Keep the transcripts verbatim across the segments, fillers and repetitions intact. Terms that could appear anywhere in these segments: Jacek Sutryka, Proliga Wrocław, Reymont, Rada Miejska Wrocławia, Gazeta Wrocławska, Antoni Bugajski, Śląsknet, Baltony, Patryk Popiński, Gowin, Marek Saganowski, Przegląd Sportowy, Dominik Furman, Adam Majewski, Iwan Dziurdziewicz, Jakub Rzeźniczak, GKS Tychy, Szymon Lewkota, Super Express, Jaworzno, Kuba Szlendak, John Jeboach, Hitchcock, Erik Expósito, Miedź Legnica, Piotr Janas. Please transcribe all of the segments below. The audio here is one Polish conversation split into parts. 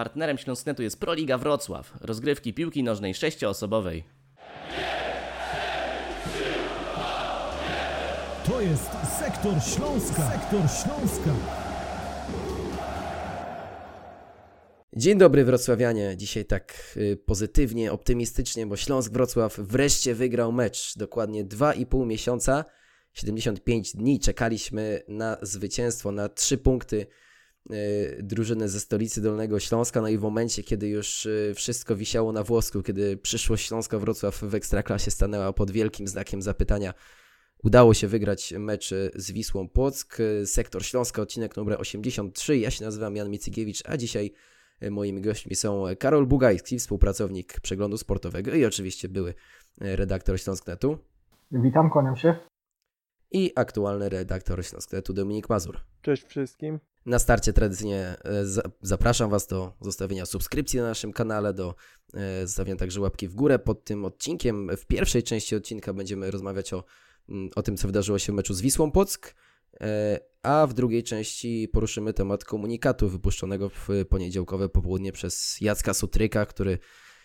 Partnerem Śląsknetu jest Proliga Wrocław, rozgrywki piłki nożnej sześcioosobowej. To jest Sektor Śląska. Sektor Śląska. Dzień dobry wrocławianie, dzisiaj tak pozytywnie, optymistycznie, bo Śląsk Wrocław wreszcie wygrał mecz. Dokładnie dwa i pół miesiąca, siedemdziesiąt pięć dni czekaliśmy na zwycięstwo, na trzy punkty drużyny ze stolicy Dolnego Śląska. No i w momencie, kiedy już wszystko wisiało na włosku, kiedy przyszłość Śląska Wrocław w Ekstraklasie stanęła pod wielkim znakiem zapytania, udało się wygrać mecz z Wisłą Płock. Sektor Śląska, odcinek numer osiemdziesiąt trzy. Ja się nazywam Jan Micygiewicz, a dzisiaj moimi gośćmi są Karol Bugajski, współpracownik Przeglądu Sportowego i oczywiście były redaktor Śląsknetu. Witam, kłaniam się. I aktualny redaktor Śląsknetu Dominik Mazur. Cześć wszystkim. Na starcie tradycyjnie zapraszam Was do zostawienia subskrypcji na naszym kanale, do zostawienia także łapki w górę pod tym odcinkiem. W pierwszej części odcinka będziemy rozmawiać o o tym, co wydarzyło się w meczu z Wisłą Płock, a w drugiej części poruszymy temat komunikatu wypuszczonego w poniedziałkowe popołudnie przez Jacka Sutryka, który,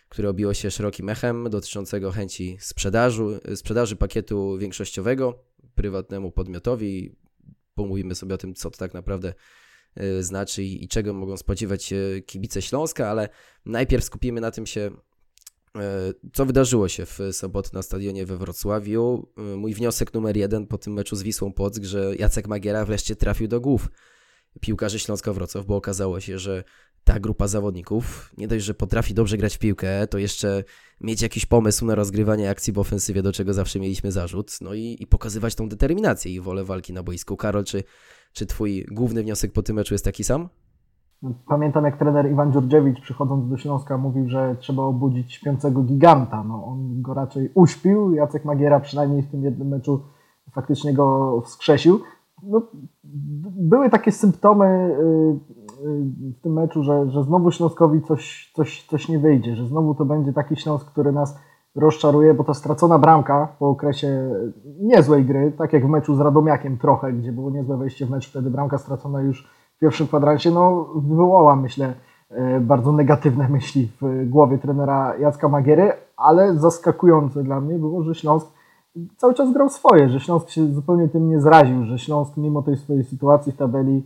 który obiło się szerokim echem, dotyczącego chęci sprzedaży, sprzedaży pakietu większościowego prywatnemu podmiotowi. Pomówimy sobie o tym, co to tak naprawdę znaczy i czego mogą spodziewać się kibice Śląska, ale najpierw skupimy na tym się, co wydarzyło się w sobotę na stadionie we Wrocławiu. Mój wniosek numer jeden po tym meczu z Wisłą Płock, że Jacek Magiera wreszcie trafił do głów piłkarzy Śląska Wrocław, bo okazało się, że ta grupa zawodników nie dość, że potrafi dobrze grać w piłkę, to jeszcze mieć jakiś pomysł na rozgrywanie akcji w ofensywie, do czego zawsze mieliśmy zarzut, no i, i pokazywać tą determinację i wolę walki na boisku. Karol, czy, czy twój główny wniosek po tym meczu jest taki sam? Pamiętam, jak trener Iwan Dziurdziewicz, przychodząc do Śląska, mówił, że trzeba obudzić śpiącego giganta. No, on go raczej uśpił, Jacek Magiera przynajmniej w tym jednym meczu faktycznie go wskrzesił. No, były takie symptomy w tym meczu, że, że znowu Śląskowi coś, coś, coś nie wyjdzie, że znowu to będzie taki Śląsk, który nas rozczaruje, bo ta stracona bramka po okresie niezłej gry, tak jak w meczu z Radomiakiem trochę, gdzie było niezłe wejście w mecz, wtedy bramka stracona już w pierwszym kwadransie, no, wywołała, myślę, bardzo negatywne myśli w głowie trenera Jacka Magiery, ale zaskakujące dla mnie było, że Śląsk cały czas grał swoje, że Śląsk się zupełnie tym nie zraził, że Śląsk mimo tej swojej sytuacji w tabeli,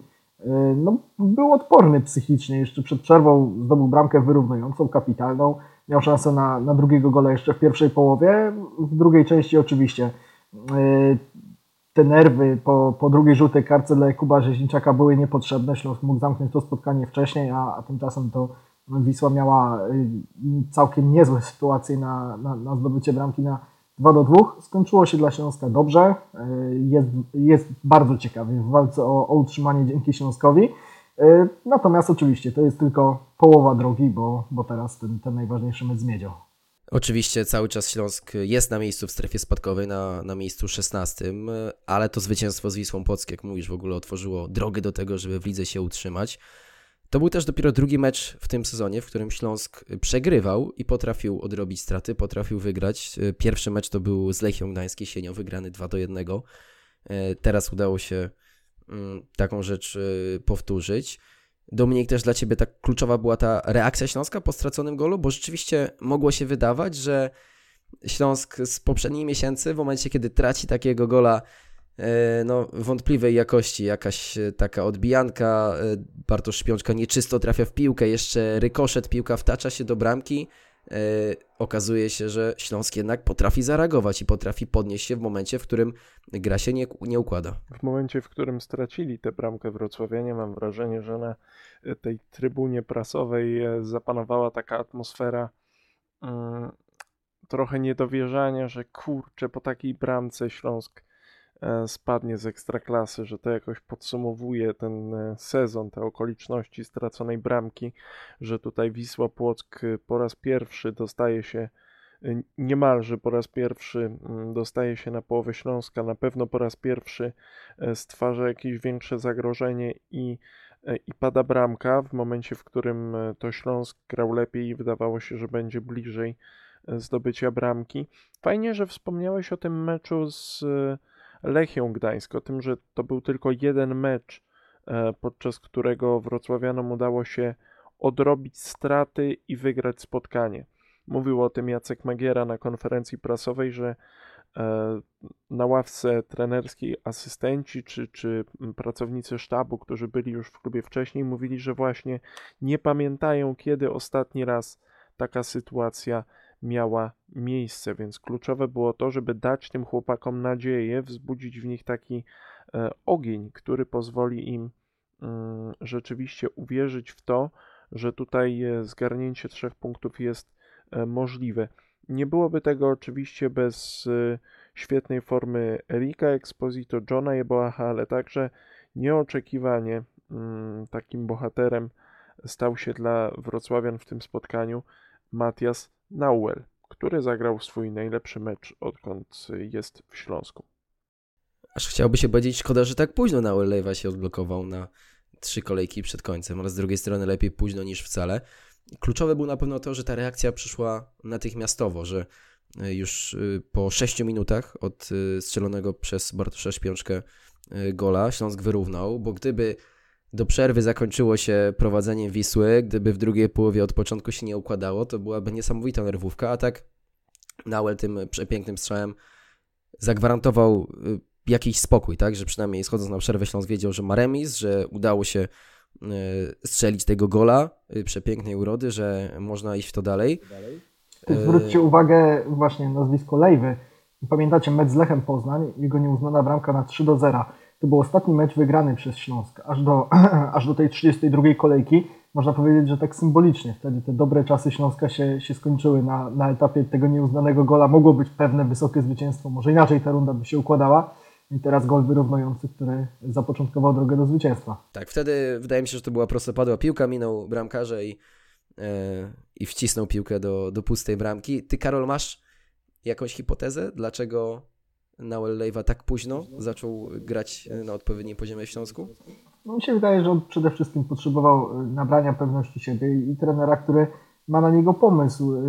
no, był odporny psychicznie. Jeszcze przed przerwą zdobył bramkę wyrównującą, kapitalną, miał szansę na, na drugiego gola jeszcze w pierwszej połowie, w drugiej części oczywiście te nerwy po, po drugiej żółtej kartce dla Jakuba Rzeźniczaka były niepotrzebne. Śląsk mógł zamknąć to spotkanie wcześniej, a, a tymczasem to Wisła miała całkiem niezłe sytuacje na, na, na zdobycie bramki na dwa do dwóch. Skończyło się dla Śląska dobrze. Jest, jest bardzo ciekawie w walce o, o utrzymanie dzięki Śląskowi. Natomiast oczywiście to jest tylko połowa drogi, bo, bo teraz ten, ten najważniejszy mecz z Miedzią. Oczywiście cały czas Śląsk jest na miejscu w strefie spadkowej, na, na miejscu szesnastym, ale to zwycięstwo z Wisłą Płock, jak mówisz, w ogóle otworzyło drogę do tego, żeby w lidze się utrzymać. To był też dopiero drugi mecz w tym sezonie, w którym Śląsk przegrywał i potrafił odrobić straty, potrafił wygrać. Pierwszy mecz to był z Lechią Gdańsk jesienią, wygrany dwa do jednego. Teraz udało się taką rzecz powtórzyć. Dominik, też dla Ciebie tak kluczowa była ta reakcja Śląska po straconym golu, bo rzeczywiście mogło się wydawać, że Śląsk z poprzednich miesięcy, w momencie kiedy traci takiego gola no, wątpliwej jakości, jakaś taka odbijanka, Bartosz Śpiączka nieczysto trafia w piłkę, jeszcze rykoszet, piłka wtacza się do bramki, okazuje się, że Śląsk jednak potrafi zareagować i potrafi podnieść się w momencie, w którym gra się nie, nie układa. W momencie, w którym stracili tę bramkę wrocławianie, mam wrażenie, że na tej trybunie prasowej zapanowała taka atmosfera yy, trochę niedowierzania, że kurczę, po takiej bramce Śląsk yy, spadnie z Ekstraklasy, że to jakoś podsumowuje ten sezon, te okoliczności straconej bramki, że tutaj Wisła Płock po raz pierwszy dostaje się Niemalże po raz pierwszy dostaje się na połowę Śląska, na pewno po raz pierwszy stwarza jakieś większe zagrożenie i, i pada bramka w momencie, w którym to Śląsk grał lepiej i wydawało się, że będzie bliżej zdobycia bramki. Fajnie, że wspomniałeś o tym meczu z Lechią Gdańsk, o tym, że to był tylko jeden mecz, podczas którego wrocławianom udało się odrobić straty i wygrać spotkanie. Mówił o tym Jacek Magiera na konferencji prasowej, że na ławce trenerskiej asystenci czy, czy pracownicy sztabu, którzy byli już w klubie wcześniej, mówili, że właśnie nie pamiętają, kiedy ostatni raz taka sytuacja miała miejsce, więc kluczowe było to, żeby dać tym chłopakom nadzieję, wzbudzić w nich taki ogień, który pozwoli im rzeczywiście uwierzyć w to, że tutaj zgarnięcie trzech punktów jest możliwe. Nie byłoby tego oczywiście bez świetnej formy Erika Expósito, Johna Jeboacha, ale także nieoczekiwanie takim bohaterem stał się dla wrocławian w tym spotkaniu Matias Nahuel, który zagrał swój najlepszy mecz, odkąd jest w Śląsku. Aż chciałby się powiedzieć, szkoda, że tak późno Nahuel Leiva się odblokował na trzy kolejki przed końcem, ale z drugiej strony lepiej późno niż wcale. Kluczowe było na pewno to, że ta reakcja przyszła natychmiastowo, że już po sześciu minutach od strzelonego przez Bartosza Śpiączkę gola Śląsk wyrównał, bo gdyby do przerwy zakończyło się prowadzeniem Wisły, gdyby w drugiej połowie od początku się nie układało, to byłaby niesamowita nerwówka, a tak Nahuel tym przepięknym strzałem zagwarantował jakiś spokój, tak, że przynajmniej schodząc na przerwę Śląsk wiedział, że ma remis, że udało się strzelić tego gola przepięknej urody, że można iść w to dalej. Zwróćcie uwagę właśnie na nazwisko Leiwy. Pamiętacie mecz z Lechem Poznań, jego nieuznana bramka na trzy do zera. To był ostatni mecz wygrany przez Śląsk, aż do, aż do tej trzydziestej drugiej kolejki. Można powiedzieć, że tak symbolicznie. Wtedy te dobre czasy Śląska się, się skończyły na, na etapie tego nieuznanego gola. Mogło być pewne wysokie zwycięstwo, może inaczej ta runda by się układała. I teraz gol wyrównujący, który zapoczątkował drogę do zwycięstwa. Tak, wtedy wydaje mi się, że to była prostopadła piłka, minął bramkarza i, yy, i wcisnął piłkę do, do pustej bramki. Ty, Karol, masz jakąś hipotezę, dlaczego Nahuel Leiva tak późno zaczął grać na odpowiednim poziomie w Śląsku? No, mi się wydaje, że on przede wszystkim potrzebował nabrania pewności siebie i trenera, który ma na niego pomysł.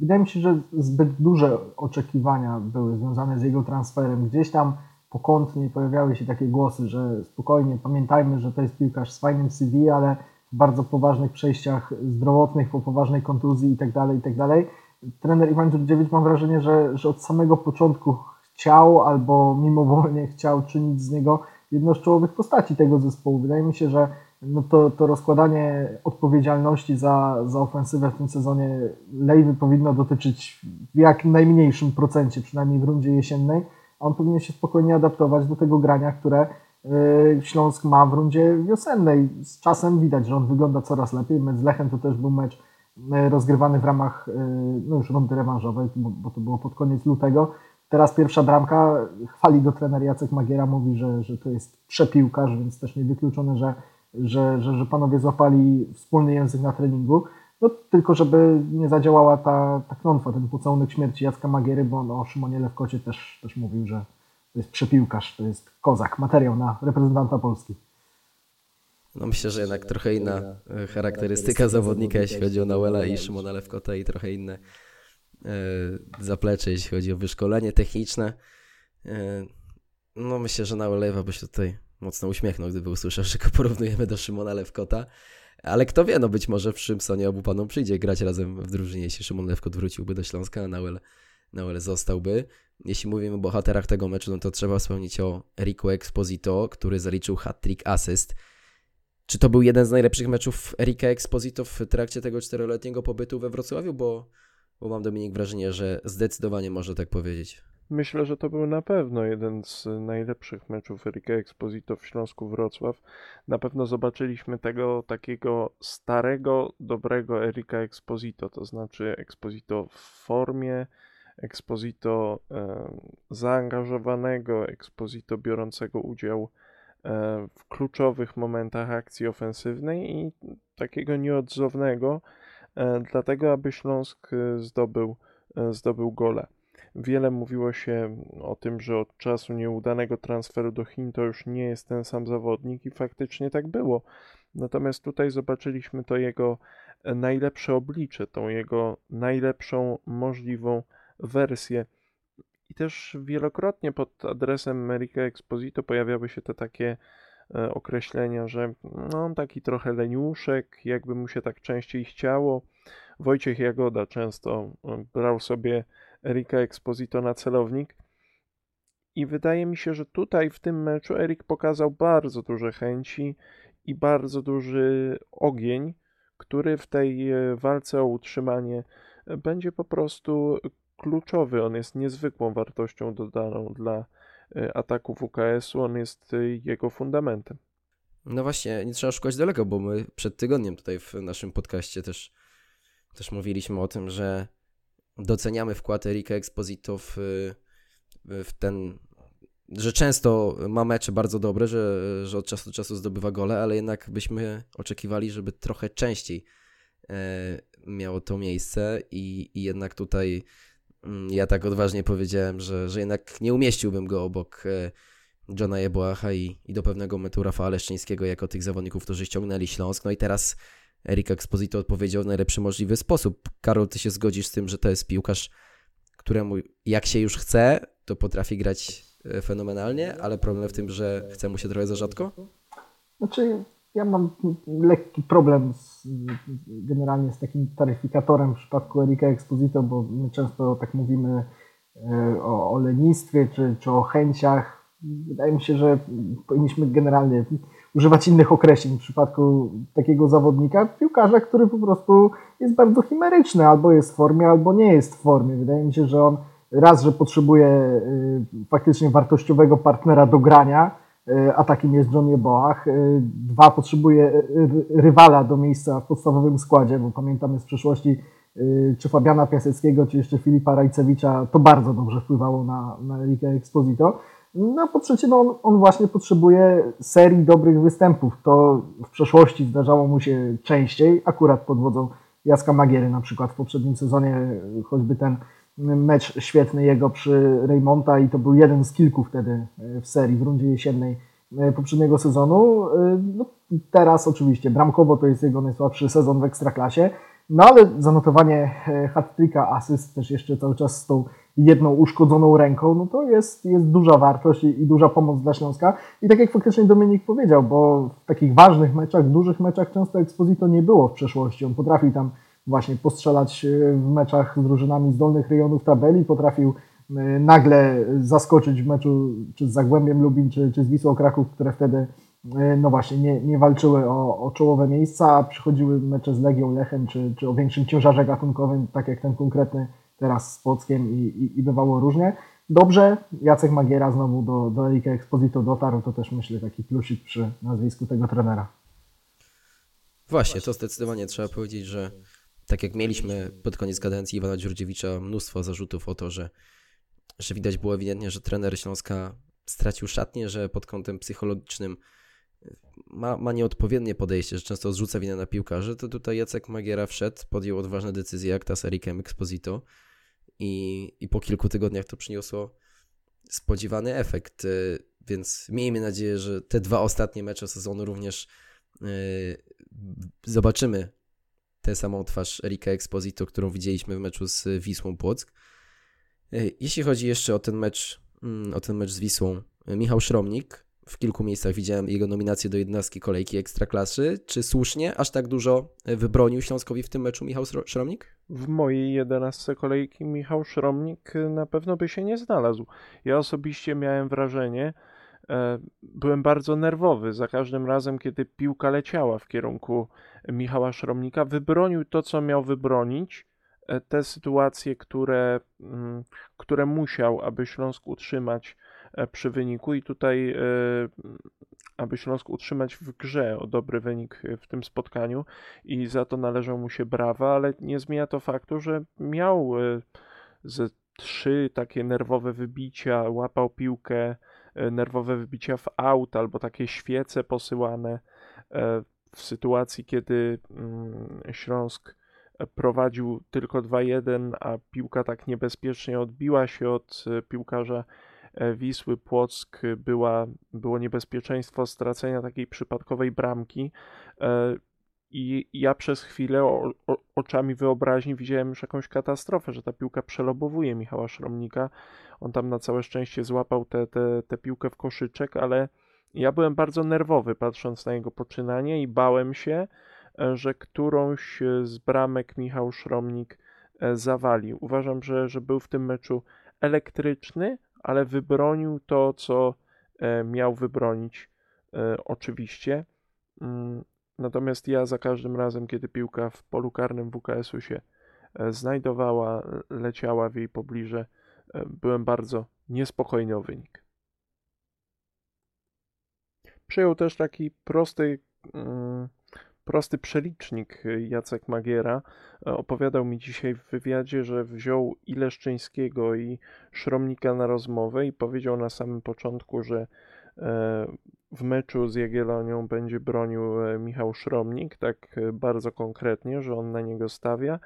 Wydaje mi się, że zbyt duże oczekiwania były związane z jego transferem. Gdzieś tam pokątnie pojawiały się takie głosy, że spokojnie, pamiętajmy, że to jest piłkarz z fajnym C V, ale w bardzo poważnych przejściach zdrowotnych, po poważnej kontuzji itd., itd. Trener Iwan Dziurdziewicz, mam wrażenie, że, że od samego początku chciał albo mimowolnie chciał czynić z niego jedną z czołowych postaci tego zespołu. Wydaje mi się, że no to, to rozkładanie odpowiedzialności za, za ofensywę w tym sezonie Leiwy powinno dotyczyć w jak najmniejszym procencie, przynajmniej w rundzie jesiennej, a on powinien się spokojnie adaptować do tego grania, które y, Śląsk ma w rundzie wiosennej. Z czasem widać, że on wygląda coraz lepiej. Mecz z Lechem to też był mecz y, rozgrywany w ramach y, no już rundy rewanżowej, bo, bo to było pod koniec lutego. Teraz pierwsza bramka, chwali go trener Jacek Magiera, mówi, że, że to jest przepiłkarz, więc też niewykluczone, że Że, że, że panowie złapali wspólny język na treningu, no tylko żeby nie zadziałała ta, ta klątwa, ten pocałunek śmierci Jacka Magiery, bo on o Szymonie Lewkocie też, też mówił, że to jest przepiłkarz, to jest kozak, materiał na reprezentanta Polski. No myślę, że jednak trochę inna charakterystyka zawodnika, jeśli chodzi o Nahuela i Szymona Lewkota i trochę inne zaplecze, jeśli chodzi o wyszkolenie techniczne. No myślę, że Nahuel Leiva by się tutaj mocno uśmiechnął, gdyby usłyszał, że go porównujemy do Szymona Lewkota. Ale kto wie, no być może w Szymsonie obu panom przyjdzie grać razem w drużynie, jeśli Szymon Lewkot wróciłby do Śląska, a Nahuel, Nahuel zostałby. Jeśli mówimy o bohaterach tego meczu, no to trzeba wspomnieć o Eriku Expósito, który zaliczył hat-trick asyst. Czy to był jeden z najlepszych meczów Erika Expósito w trakcie tego czteroletniego pobytu we Wrocławiu? Bo, bo mam, Dominik, wrażenie, że zdecydowanie można tak powiedzieć. Myślę, że to był na pewno jeden z najlepszych meczów Erika Expósito w Śląsku Wrocław. Na pewno zobaczyliśmy tego takiego starego, dobrego Erika Expósito, to znaczy Expósito w formie, Expósito e, zaangażowanego, Expósito biorącego udział e, w kluczowych momentach akcji ofensywnej i takiego nieodzownego, e, dlatego aby Śląsk zdobył, e, zdobył gola. Wiele mówiło się o tym, że od czasu nieudanego transferu do Chin to już nie jest ten sam zawodnik i faktycznie tak było. Natomiast tutaj zobaczyliśmy to jego najlepsze oblicze, tą jego najlepszą możliwą wersję. I też wielokrotnie pod adresem Erika Expósito pojawiały się te takie określenia, że no, taki trochę leniuszek, jakby mu się tak częściej chciało. Wojciech Jagoda często brał sobie Erika Expósito na celownik i wydaje mi się, że tutaj w tym meczu Erik pokazał bardzo duże chęci i bardzo duży ogień, który w tej walce o utrzymanie będzie po prostu kluczowy. On jest niezwykłą wartością dodaną dla ataku W K S-u, on jest jego fundamentem. No właśnie, nie trzeba szukać daleko, bo my przed tygodniem tutaj w naszym podcaście też, też mówiliśmy o tym, że doceniamy wkład Erika Expósito w, w ten, że często ma mecze bardzo dobre, że, że od czasu do czasu zdobywa gole, ale jednak byśmy oczekiwali, żeby trochę częściej miało to miejsce i, i jednak tutaj ja tak odważnie powiedziałem, że, że jednak nie umieściłbym go obok Johna Jeboacha i, i do pewnego momentu Rafała Leszczyńskiego jako tych zawodników, którzy ściągnęli Śląsk. No i teraz Erik Expósito odpowiedział w najlepszy możliwy sposób. Karol, ty się zgodzisz z tym, że to jest piłkarz, któremu jak się już chce, to potrafi grać fenomenalnie, ale problem w tym, że chce mu się trochę za rzadko? Znaczy ja mam lekki problem z, generalnie z takim taryfikatorem w przypadku Erika Expósito, bo my często tak mówimy o, o lenistwie czy, czy o chęciach. Wydaje mi się, że powinniśmy generalnie używać innych określeń w przypadku takiego zawodnika, piłkarza, który po prostu jest bardzo chimeryczny, albo jest w formie, albo nie jest w formie. Wydaje mi się, że on raz, że potrzebuje faktycznie wartościowego partnera do grania, a takim jest John Jeboach. Dwa, potrzebuje rywala do miejsca w podstawowym składzie, bo pamiętamy z przeszłości czy Fabiana Piaseckiego, czy jeszcze Filipa Rajcewicza, to bardzo dobrze wpływało na, na Erika Expósito. No po trzecie, no on, on właśnie potrzebuje serii dobrych występów. To w przeszłości zdarzało mu się częściej, akurat pod wodzą Jacka Magiery na przykład w poprzednim sezonie, choćby ten mecz świetny jego przy Reymonta i to był jeden z kilku wtedy w serii w rundzie jesiennej poprzedniego sezonu. No, teraz oczywiście bramkowo to jest jego najsłabszy sezon w Ekstraklasie, no ale zanotowanie hat-tricka, asyst też jeszcze cały czas z tą jedną uszkodzoną ręką, no to jest, jest duża wartość i, i duża pomoc dla Śląska. I tak jak faktycznie Dominik powiedział, bo w takich ważnych meczach, dużych meczach często Expósito nie było w przeszłości. On potrafił tam właśnie postrzelać w meczach z drużynami z dolnych rejonów tabeli, potrafił nagle zaskoczyć w meczu czy z Zagłębiem Lubin, czy, czy z Wisłą Kraków, które wtedy no właśnie nie, nie walczyły o, o czołowe miejsca, a przychodziły mecze z Legią, Lechem, czy, czy o większym ciężarze gatunkowym, tak jak ten konkretny teraz z Płockiem i, i, i bywało różnie. Dobrze, Jacek Magiera znowu do, do Erika Expósito dotarł, to też myślę taki plusik przy nazwisku tego trenera. Właśnie, to zdecydowanie trzeba powiedzieć, że tak jak mieliśmy pod koniec kadencji Iwana Dziurdziewicza mnóstwo zarzutów o to, że, że widać było ewidentnie, że trener Śląska stracił szatnię, że pod kątem psychologicznym ma, ma nieodpowiednie podejście, że często zrzuca winę na piłkarzy, to tutaj Jacek Magiera wszedł, podjął odważne decyzje jak ta z Erikiem Expósito i, i po kilku tygodniach to przyniosło spodziewany efekt, więc miejmy nadzieję, że te dwa ostatnie mecze sezonu również yy, zobaczymy tę samą twarz Erika Expósito, którą widzieliśmy w meczu z Wisłą Płock. Jeśli chodzi jeszcze o ten mecz, o ten mecz z Wisłą, Michał Szromnik, w kilku miejscach widziałem jego nominację do jedenastki kolejki Ekstraklasy. Czy słusznie aż tak dużo wybronił Śląskowi w tym meczu Michał Szromnik? W mojej jedenastce kolejki Michał Szromnik na pewno by się nie znalazł. Ja osobiście miałem wrażenie, byłem bardzo nerwowy za każdym razem, kiedy piłka leciała w kierunku Michała Szromnika. Wybronił to, co miał wybronić, te sytuacje, które, które musiał, aby Śląsk utrzymać przy wyniku i tutaj, aby Śląsk utrzymać w grze o dobry wynik w tym spotkaniu i za to należą mu się brawa, ale nie zmienia to faktu, że miał ze trzy takie nerwowe wybicia, łapał piłkę, nerwowe wybicia w aut albo takie świece posyłane w sytuacji, kiedy Śląsk prowadził tylko dwa jeden, a piłka tak niebezpiecznie odbiła się od piłkarza Wisły Płock, była, było niebezpieczeństwo stracenia takiej przypadkowej bramki i ja przez chwilę o, o, oczami wyobraźni widziałem już jakąś katastrofę, że ta piłka przelobowuje Michała Szromnika. On tam na całe szczęście złapał tę piłkę w koszyczek, ale Ja byłem bardzo nerwowy patrząc na jego poczynanie i bałem się, że którąś z bramek Michał Szromnik zawalił. Uważam, że, że był w tym meczu elektryczny, ale wybronił to, co miał wybronić oczywiście. Natomiast ja za każdym razem, kiedy piłka w polu karnym W K S-u się znajdowała, leciała w jej pobliże, byłem bardzo niespokojny o wynik. Przyjął też taki prosty, prosty przelicznik Jacek Magiera. Opowiadał mi dzisiaj w wywiadzie, że wziął i Leszczyńskiego, i Szromnika na rozmowę i powiedział na samym początku, że w meczu z Jagiellonią będzie bronił Michał Szromnik, tak bardzo konkretnie, że on na niego stawia.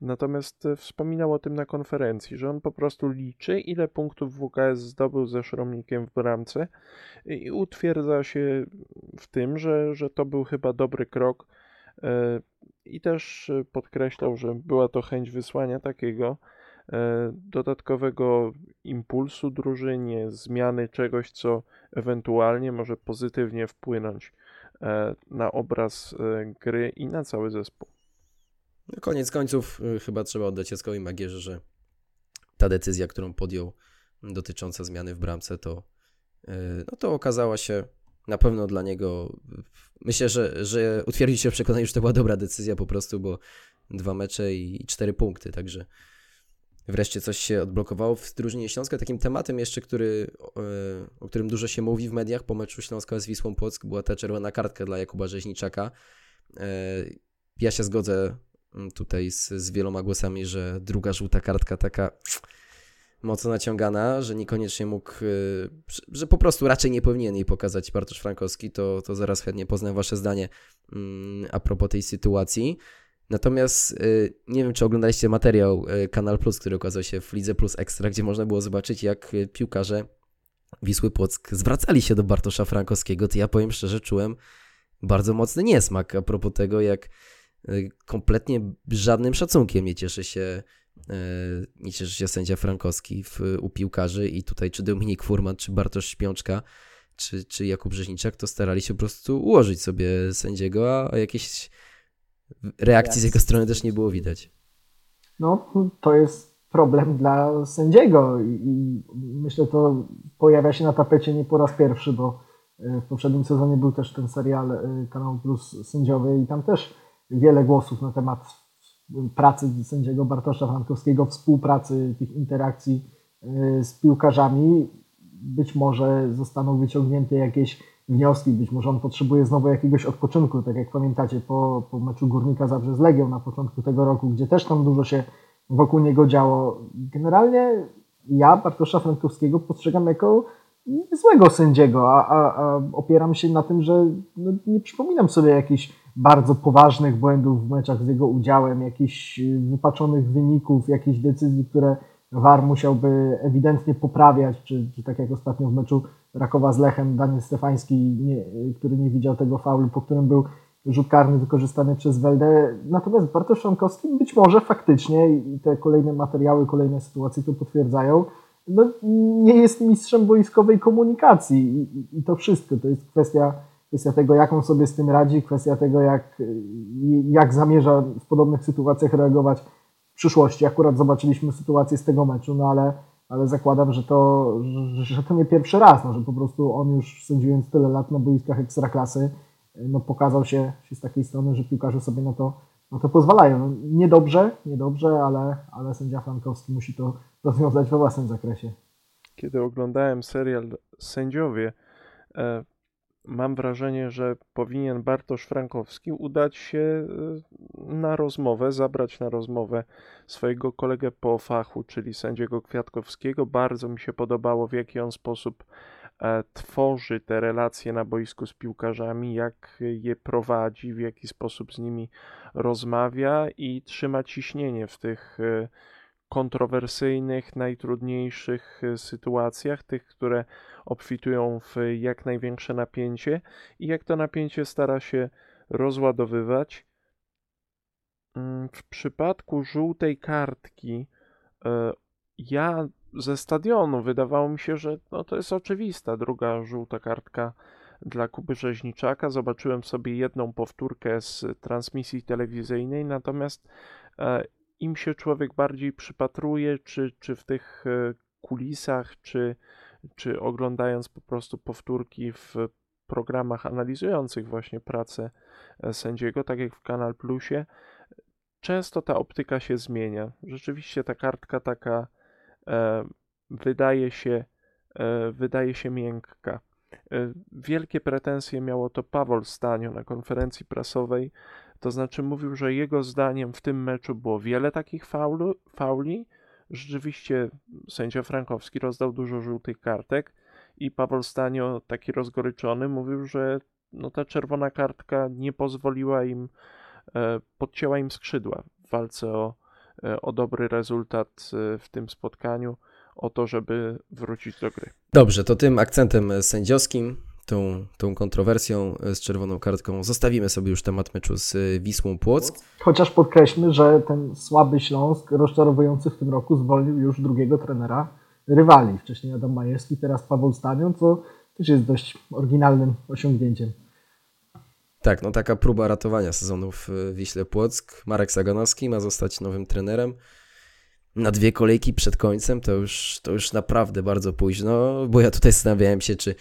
Natomiast wspominał o tym na konferencji, że on po prostu liczy, ile punktów W K S zdobył ze Szromnikiem w bramce i utwierdza się w tym, że, że to był chyba dobry krok i też podkreślał, że była to chęć wysłania takiego dodatkowego impulsu drużynie, zmiany czegoś, co ewentualnie może pozytywnie wpłynąć na obraz gry i na cały zespół. No koniec końców chyba trzeba oddać Jackowi Magierze, że ta decyzja, którą podjął dotycząca zmiany w bramce, to, no to okazała się na pewno dla niego, myślę, że, że utwierdził się w przekonaniu, że to była dobra decyzja po prostu, bo dwa mecze i cztery punkty, także wreszcie coś się odblokowało w drużynie Śląska. Takim tematem jeszcze, który, o którym dużo się mówi w mediach po meczu Śląska z Wisłą Płock, była ta czerwona kartka dla Jakuba Rzeźniczaka. Ja się zgodzę tutaj z, z wieloma głosami, że druga żółta kartka taka mocno naciągana, że niekoniecznie mógł, że po prostu raczej nie powinien jej pokazać Bartosz Frankowski. To, to zaraz chętnie poznam wasze zdanie a propos tej sytuacji. Natomiast nie wiem, czy oglądaliście materiał Canal Plus, który okazał się w Lidze Plus Ekstra, gdzie można było zobaczyć, jak piłkarze Wisły Płock zwracali się do Bartosza Frankowskiego. To ja powiem szczerze, czułem bardzo mocny niesmak a propos tego, jak kompletnie żadnym szacunkiem nie cieszy się, nie cieszy się sędzia Frankowski w, u piłkarzy. I tutaj czy Dominik Furman, czy Bartosz Śpiączka, czy, czy Jakub Rzeźniczak, to starali się po prostu ułożyć sobie sędziego, a jakieś reakcji z jego strony też nie było widać. No, to jest problem dla sędziego i myślę, to pojawia się na tapecie nie po raz pierwszy, bo w poprzednim sezonie był też ten serial Canal Plus sędziowy i tam też wiele głosów na temat pracy sędziego Bartosza Frankowskiego, współpracy, tych interakcji z piłkarzami. Być może zostaną wyciągnięte jakieś wnioski, być może on potrzebuje znowu jakiegoś odpoczynku, tak jak pamiętacie po, po meczu Górnika Zabrze z Legią na początku tego roku, gdzie też tam dużo się wokół niego działo. Generalnie ja Bartosza Frankowskiego postrzegam jako złego sędziego, a, a, a opieram się na tym, że no, nie przypominam sobie jakichś bardzo poważnych błędów w meczach z jego udziałem, jakichś wypaczonych wyników, jakichś decyzji, które V A R musiałby ewidentnie poprawiać, czy, czy tak jak ostatnio w meczu Rakowa z Lechem, Daniel Stefański, nie, który nie widział tego faulu, po którym był rzut karny wykorzystany przez Weldę. Natomiast Bartosz Frankowski być może faktycznie, i te kolejne materiały, kolejne sytuacje to potwierdzają, no, nie jest mistrzem boiskowej komunikacji i, i, i to wszystko. To jest kwestia, kwestia tego, jak on sobie z tym radzi, kwestia tego, jak, jak zamierza w podobnych sytuacjach reagować w przyszłości. Akurat zobaczyliśmy sytuację z tego meczu, no ale ale zakładam, że to, że, że to nie pierwszy raz, no, że po prostu on już sędziując tyle lat na boiskach Ekstraklasy, no, pokazał się, się z takiej strony, że piłkarze sobie na to, na to pozwalają. No, niedobrze, niedobrze, ale, ale sędzia Frankowski musi to rozwiązać we własnym zakresie. Kiedy oglądałem serial Sędziowie, e, mam wrażenie, że powinien Bartosz Frankowski udać się na rozmowę, zabrać na rozmowę swojego kolegę po fachu, czyli sędziego Kwiatkowskiego. Bardzo mi się podobało, w jaki on sposób e, tworzy te relacje na boisku z piłkarzami, jak je prowadzi, w jaki sposób z nimi rozmawia i trzyma ciśnienie w tych e, kontrowersyjnych, najtrudniejszych sytuacjach, tych, które obfitują w jak największe napięcie i jak to napięcie stara się rozładowywać. W przypadku żółtej kartki ja ze stadionu wydawało mi się, że no to jest oczywista druga żółta kartka dla Kuby Rzeźniczaka. Zobaczyłem sobie jedną powtórkę z transmisji telewizyjnej, natomiast im się człowiek bardziej przypatruje, czy, czy w tych kulisach, czy, czy oglądając po prostu powtórki w programach analizujących właśnie pracę sędziego, tak jak w Canal Plusie, często ta optyka się zmienia. Rzeczywiście ta kartka taka e, wydaje się, e, wydaje się miękka. E, wielkie pretensje miało to Paweł Stanio na konferencji prasowej, to znaczy mówił, że jego zdaniem w tym meczu było wiele takich faulu, fauli. Rzeczywiście sędzia Frankowski rozdał dużo żółtych kartek i Paweł Stanio, taki rozgoryczony, mówił, że no, ta czerwona kartka nie pozwoliła im, podcięła im skrzydła w walce o, o dobry rezultat w tym spotkaniu, o to, żeby wrócić do gry. Dobrze, to tym akcentem sędziowskim, tą, tą kontrowersją z czerwoną kartką zostawimy sobie już temat meczu z Wisłą Płock. Chociaż podkreślmy, że ten słaby Śląsk, rozczarowujący w tym roku, zwolnił już drugiego trenera rywali. Wcześniej Adam Majewski, teraz Paweł Stanion, co też jest dość oryginalnym osiągnięciem. Tak, no taka próba ratowania sezonu w Wiśle Płock. Marek Saganowski ma zostać nowym trenerem. Na dwie kolejki przed końcem to już, to już naprawdę bardzo późno, bo ja tutaj zastanawiałem się, czy,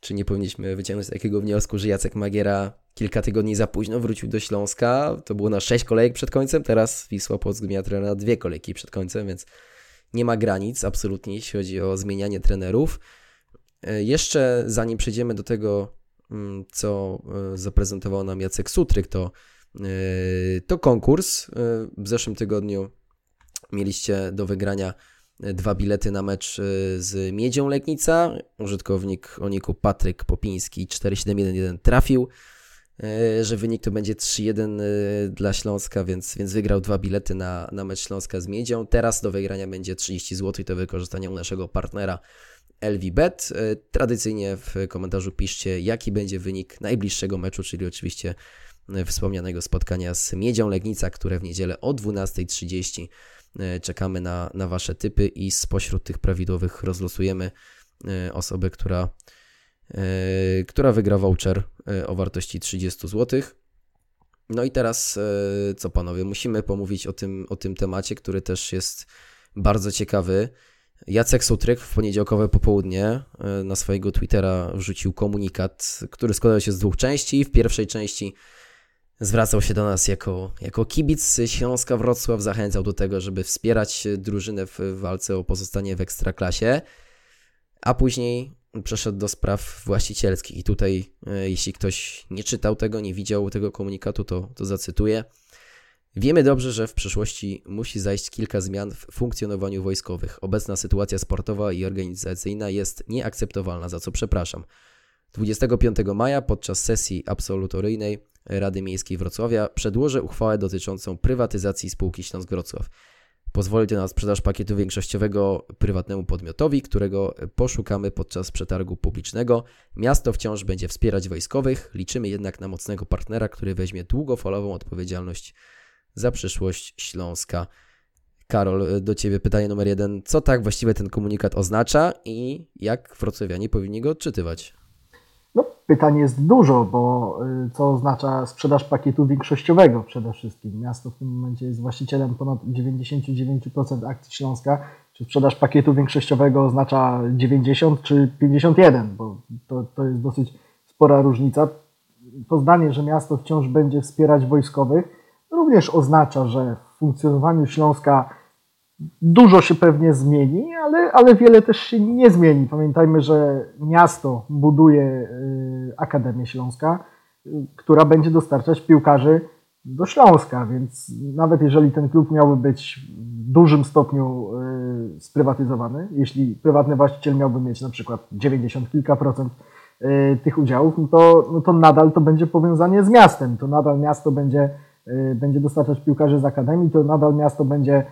czy nie powinniśmy wyciągnąć takiego wniosku, że Jacek Magiera kilka tygodni za późno wrócił do Śląska. To było na sześć kolejek przed końcem, teraz Wisła Płock zmienia trenera na dwie kolejki przed końcem, więc nie ma granic absolutnie, jeśli chodzi o zmienianie trenerów. Jeszcze zanim przejdziemy do tego, co zaprezentował nam Jacek Sutryk, to, to konkurs. W zeszłym tygodniu mieliście do wygrania dwa bilety na mecz z Miedzią Legnica. Użytkownik o niku Patryk Popiński cztery siedem jeden jeden trafił, że wynik to będzie trzy jeden dla Śląska, więc, więc wygrał dwa bilety na, na mecz Śląska z Miedzią. Teraz do wygrania będzie trzydzieści złotych do wykorzystania u naszego partnera L V Bet. Tradycyjnie w komentarzu piszcie, jaki będzie wynik najbliższego meczu, czyli oczywiście wspomnianego spotkania z Miedzią Legnica, które w niedzielę o dwunasta trzydzieści. Czekamy na, na Wasze typy i spośród tych prawidłowych rozlosujemy osobę, która, która wygra voucher o wartości trzydzieści złotych. No i teraz co, panowie, musimy pomówić o tym, o tym temacie, który też jest bardzo ciekawy. Jacek Sutryk w poniedziałkowe popołudnie na swojego Twittera wrzucił komunikat, który składał się z dwóch części. W pierwszej części zwracał się do nas jako, jako kibic Śląska Wrocław, zachęcał do tego, żeby wspierać drużynę w walce o pozostanie w Ekstraklasie, a później przeszedł do spraw właścicielskich. I tutaj, jeśli ktoś nie czytał tego, nie widział tego komunikatu, to, to zacytuję. Wiemy dobrze, że w przyszłości musi zajść kilka zmian w funkcjonowaniu wojskowych. Obecna sytuacja sportowa i organizacyjna jest nieakceptowalna, za co przepraszam. dwudziestego piątego maja podczas sesji absolutoryjnej Rady Miejskiej Wrocławia przedłożę uchwałę dotyczącą prywatyzacji spółki Śląsk Wrocław. Pozwoli to na sprzedaż pakietu większościowego prywatnemu podmiotowi, którego poszukamy podczas przetargu publicznego. Miasto wciąż będzie wspierać wojskowych, liczymy jednak na mocnego partnera, który weźmie długofalową odpowiedzialność za przyszłość Śląska. Karol, do Ciebie pytanie numer jeden. Co tak właściwie ten komunikat oznacza i jak wrocławianie powinni go odczytywać? No, pytań jest dużo, bo co oznacza sprzedaż pakietu większościowego przede wszystkim? Miasto w tym momencie jest właścicielem ponad dziewięćdziesiąt dziewięć procent akcji Śląska. Czy sprzedaż pakietu większościowego oznacza dziewięćdziesiąt czy pięćdziesiąt jeden? Bo to, to jest dosyć spora różnica. Poznanie, że miasto wciąż będzie wspierać wojskowych, również oznacza, że w funkcjonowaniu Śląska dużo się pewnie zmieni, ale, ale wiele też się nie zmieni. Pamiętajmy, że miasto buduje Akademię Śląska, która będzie dostarczać piłkarzy do Śląska, więc nawet jeżeli ten klub miałby być w dużym stopniu sprywatyzowany, jeśli prywatny właściciel miałby mieć na przykład dziewięćdziesiąt kilka procent tych udziałów, no to, no to nadal to będzie powiązanie z miastem, to nadal miasto będzie będzie dostarczać piłkarzy z Akademii, to nadal miasto będzie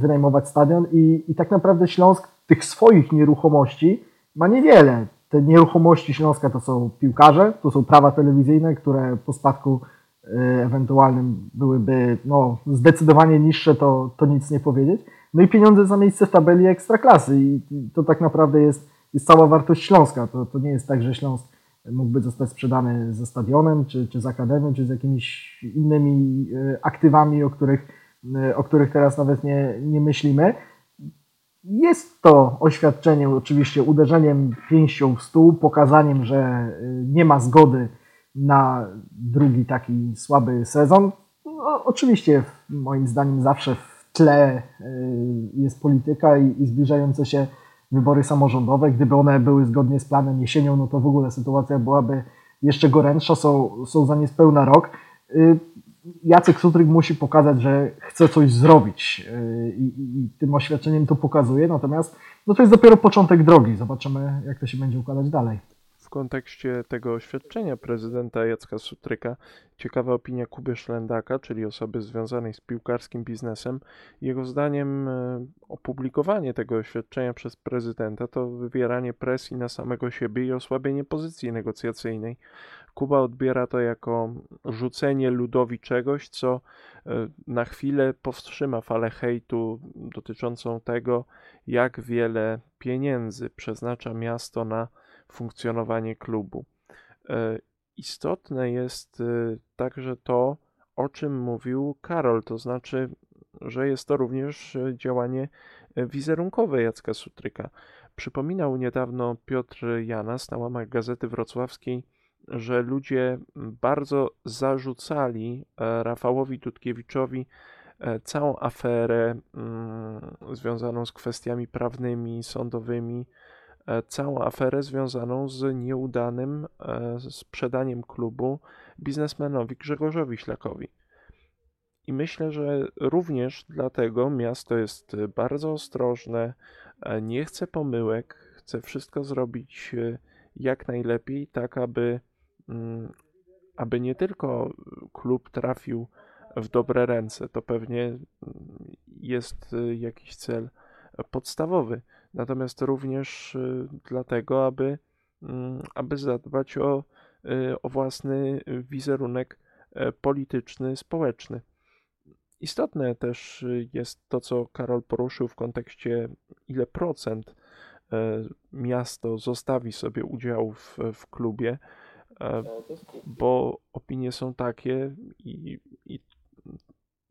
wynajmować stadion i, i tak naprawdę Śląsk tych swoich nieruchomości ma niewiele. Te nieruchomości Śląska to są piłkarze, to są prawa telewizyjne, które po spadku ewentualnym byłyby no, zdecydowanie niższe, to, to nic nie powiedzieć. No i pieniądze za miejsce w tabeli Ekstraklasy i to tak naprawdę jest, jest cała wartość Śląska. To, to nie jest tak, że Śląsk mógłby zostać sprzedany ze stadionem, czy, czy z akademią, czy z jakimiś innymi aktywami, o których, o których teraz nawet nie, nie myślimy. Jest to oświadczenie oczywiście uderzeniem pięścią w stół, pokazaniem, że nie ma zgody na drugi taki słaby sezon. No, oczywiście moim zdaniem zawsze w tle jest polityka i, i zbliżające się wybory samorządowe. Gdyby one były zgodnie z planem jesienią, no to w ogóle sytuacja byłaby jeszcze gorętsza, są, są za niespełna rok. Jacek Sutryk musi pokazać, że chce coś zrobić i, i, i tym oświadczeniem to pokazuje, natomiast no to jest dopiero początek drogi. Zobaczymy, jak to się będzie układać dalej. W kontekście tego oświadczenia prezydenta Jacka Sutryka ciekawa opinia Kuby Szlendaka, czyli osoby związanej z piłkarskim biznesem. Jego zdaniem opublikowanie tego oświadczenia przez prezydenta to wywieranie presji na samego siebie i osłabienie pozycji negocjacyjnej. Kuba odbiera to jako rzucenie ludowi czegoś, co na chwilę powstrzyma falę hejtu dotyczącą tego, jak wiele pieniędzy przeznacza miasto na funkcjonowanie klubu. Istotne jest także to, o czym mówił Karol, to znaczy, że jest to również działanie wizerunkowe Jacka Sutryka. Przypominał niedawno Piotr Janas na łamach Gazety Wrocławskiej, że ludzie bardzo zarzucali Rafałowi Dudkiewiczowi całą aferę związaną z kwestiami prawnymi, sądowymi, całą aferę związaną z nieudanym sprzedaniem klubu biznesmenowi Grzegorzowi Ślakowi. I myślę, że również dlatego miasto jest bardzo ostrożne, nie chce pomyłek, chce wszystko zrobić jak najlepiej, tak aby, aby nie tylko klub trafił w dobre ręce, to pewnie jest jakiś cel podstawowy, natomiast również dlatego, aby, aby zadbać o, o własny wizerunek polityczny, społeczny. Istotne też jest to, co Karol poruszył w kontekście, ile procent miasto zostawi sobie udział w, w klubie, bo opinie są takie i, i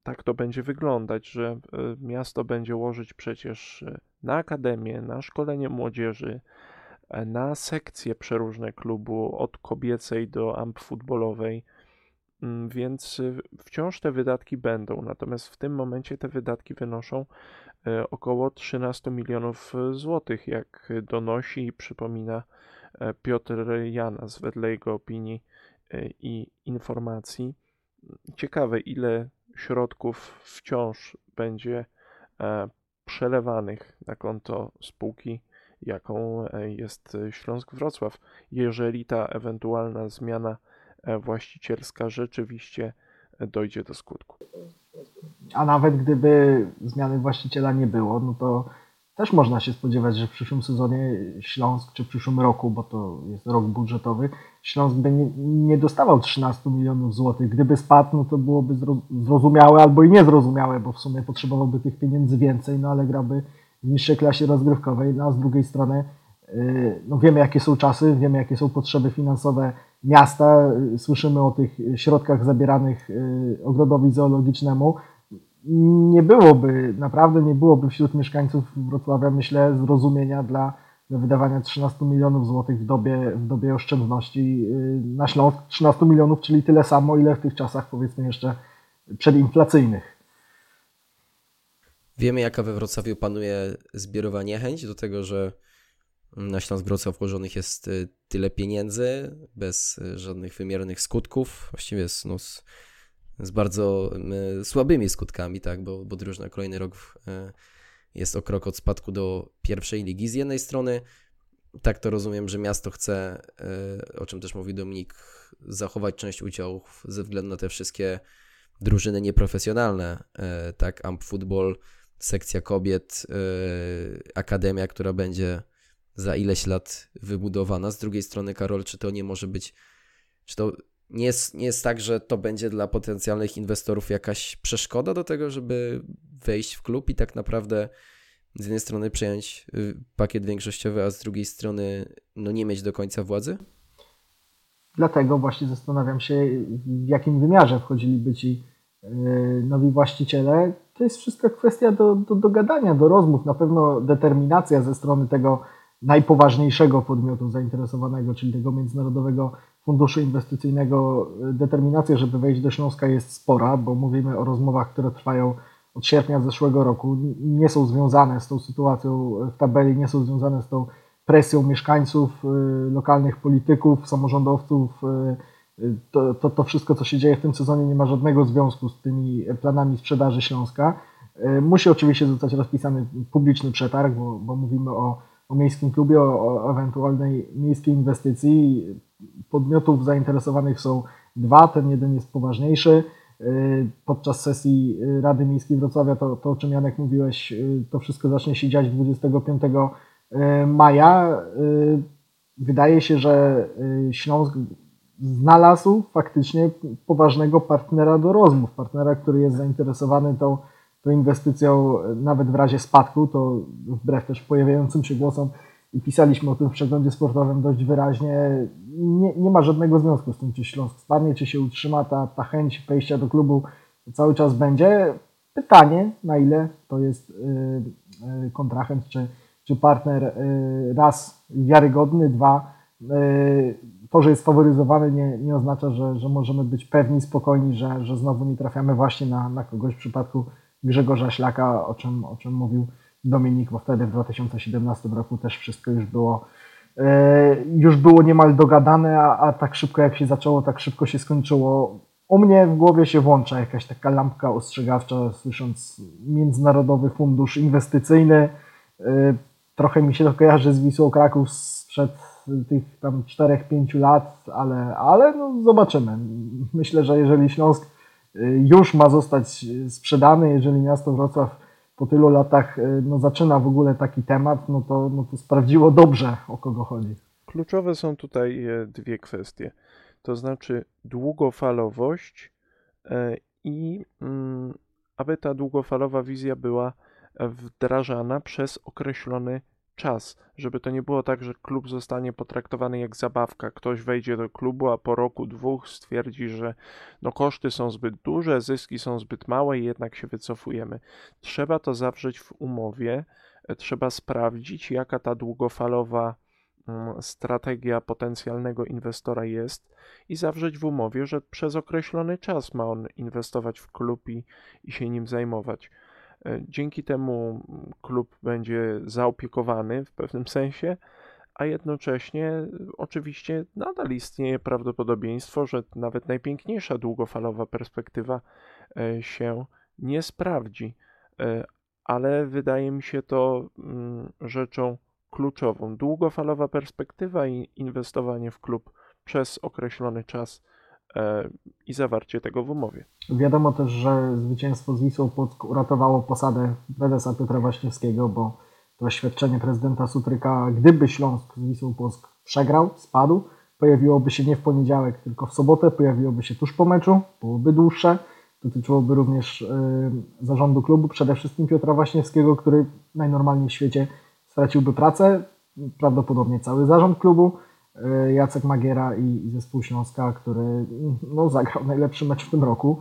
tak to będzie wyglądać, że miasto będzie łożyć przecież na akademię, na szkolenie młodzieży, na sekcje przeróżne klubu, od kobiecej do amp futbolowej, więc wciąż te wydatki będą, natomiast w tym momencie te wydatki wynoszą około trzynaście milionów złotych, jak donosi i przypomina Piotr Janas, wedle jego opinii i informacji. Ciekawe, ile środków wciąż będzie przelewanych na konto spółki, jaką jest Śląsk Wrocław, jeżeli ta ewentualna zmiana właścicielska rzeczywiście dojdzie do skutku. A nawet gdyby zmiany właściciela nie było, no to też można się spodziewać, że w przyszłym sezonie Śląsk, czy w przyszłym roku, bo to jest rok budżetowy, Śląsk by nie dostawał trzynaście milionów złotych. Gdyby spadł, no to byłoby zrozumiałe albo i niezrozumiałe, bo w sumie potrzebowałby tych pieniędzy więcej, no ale grałby w niższej klasie rozgrywkowej, no a z drugiej strony no wiemy, jakie są czasy, wiemy, jakie są potrzeby finansowe miasta, słyszymy o tych środkach zabieranych ogrodowi zoologicznemu. Nie byłoby, naprawdę nie byłoby wśród mieszkańców Wrocławia, myślę, zrozumienia dla, dla wydawania trzynaście milionów złotych w dobie, w dobie oszczędności na Śląsk. trzynaście milionów, czyli tyle samo, ile w tych czasach, powiedzmy, jeszcze przedinflacyjnych. Wiemy, jaka we Wrocławiu panuje zbiorowa niechęć do tego, że na Śląsk Wrocław włożonych jest tyle pieniędzy, bez żadnych wymiernych skutków, właściwie z, no, z, z bardzo y, słabymi skutkami, tak, bo, bo drużyna kolejny rok w, y, jest o krok od spadku do pierwszej ligi z jednej strony. Tak to rozumiem, że miasto chce, y, o czym też mówi Dominik, zachować część udziałów ze względu na te wszystkie drużyny nieprofesjonalne, y, tak, amp futbol, sekcja kobiet, y, akademia, która będzie za ileś lat wybudowana. Z drugiej strony, Karol, czy to nie może być, czy to nie jest, nie jest tak, że to będzie dla potencjalnych inwestorów jakaś przeszkoda do tego, żeby wejść w klub i tak naprawdę z jednej strony przejąć pakiet większościowy, a z drugiej strony no nie mieć do końca władzy? dlatego właśnie zastanawiam się, w jakim wymiarze wchodziliby ci nowi właściciele. To jest wszystko kwestia do, do, do gadania, do rozmów. Na pewno determinacja ze strony tego najpoważniejszego podmiotu zainteresowanego, czyli tego Międzynarodowego Funduszu Inwestycyjnego, determinacja, żeby wejść do Śląska, jest spora, bo mówimy o rozmowach, które trwają od sierpnia zeszłego roku, nie są związane z tą sytuacją w tabeli, nie są związane z tą presją mieszkańców, lokalnych polityków, samorządowców. To, to, to wszystko, co się dzieje w tym sezonie, nie ma żadnego związku z tymi planami sprzedaży Śląska. Musi oczywiście zostać rozpisany publiczny przetarg, bo, bo mówimy o, o miejskim klubie, o, o ewentualnej miejskiej inwestycji. Podmiotów zainteresowanych są dwa, ten jeden jest poważniejszy. Podczas sesji Rady Miejskiej Wrocławia, to, to o czym Janek mówiłeś, to wszystko zacznie się dziać dwudziestego piątego maja. Wydaje się, że Śląsk znalazł faktycznie poważnego partnera do rozmów, partnera, który jest zainteresowany tą, tą inwestycją nawet w razie spadku, to wbrew też pojawiającym się głosom, i pisaliśmy o tym w Przeglądzie Sportowym dość wyraźnie, nie, nie ma żadnego związku z tym, czy Śląsk spadnie, czy się utrzyma, ta, ta chęć wejścia do klubu cały czas będzie. Pytanie, na ile to jest y, y, kontrahent, czy, czy partner y, raz wiarygodny, dwa y, to, że jest faworyzowany, nie, nie oznacza, że, że możemy być pewni, spokojni, że, że znowu nie trafiamy właśnie na, na kogoś w przypadku Grzegorza Ślaka, o czym, o czym mówił Dominik, bo wtedy w dwa tysiące siedemnastym roku też wszystko już było yy, już było niemal dogadane, a, a tak szybko jak się zaczęło, tak szybko się skończyło. U mnie w głowie się włącza jakaś taka lampka ostrzegawcza, słysząc Międzynarodowy Fundusz Inwestycyjny. Yy, trochę mi się to kojarzy z Wisłą Kraków sprzed tych tam czterech pięciu lat, ale, ale no zobaczymy. Myślę, że jeżeli Śląsk już ma zostać sprzedany, jeżeli miasto Wrocław po tylu latach no, zaczyna w ogóle taki temat, no to, no to sprawdziło dobrze, o kogo chodzi. Kluczowe są tutaj dwie kwestie. To znaczy długofalowość i aby ta długofalowa wizja była wdrażana przez określony czas. Żeby to nie było tak, że klub zostanie potraktowany jak zabawka. Ktoś wejdzie do klubu, a po roku, dwóch stwierdzi, że no koszty są zbyt duże, zyski są zbyt małe i jednak się wycofujemy. Trzeba to zawrzeć w umowie, trzeba sprawdzić, jaka ta długofalowa strategia potencjalnego inwestora jest i zawrzeć w umowie, że przez określony czas ma on inwestować w klub i, i się nim zajmować. Dzięki temu klub będzie zaopiekowany w pewnym sensie, a jednocześnie oczywiście nadal istnieje prawdopodobieństwo, że nawet najpiękniejsza długofalowa perspektywa się nie sprawdzi, ale wydaje mi się to rzeczą kluczową. Długofalowa perspektywa i inwestowanie w klub przez określony czas i zawarcie tego w umowie. Wiadomo też, że zwycięstwo z Wisłą Płock uratowało posadę prezesa Piotra Waśniewskiego, bo to oświadczenie prezydenta Sutryka, gdyby Śląsk z Wisłą Płock przegrał, spadł, pojawiłoby się nie w poniedziałek, tylko w sobotę, pojawiłoby się tuż po meczu, byłoby dłuższe, dotyczyłoby również yy, zarządu klubu, przede wszystkim Piotra Waśniewskiego, który najnormalniej w świecie straciłby pracę, prawdopodobnie cały zarząd klubu, Jacek Magiera i zespół Śląska, który no, zagrał najlepszy mecz w tym roku.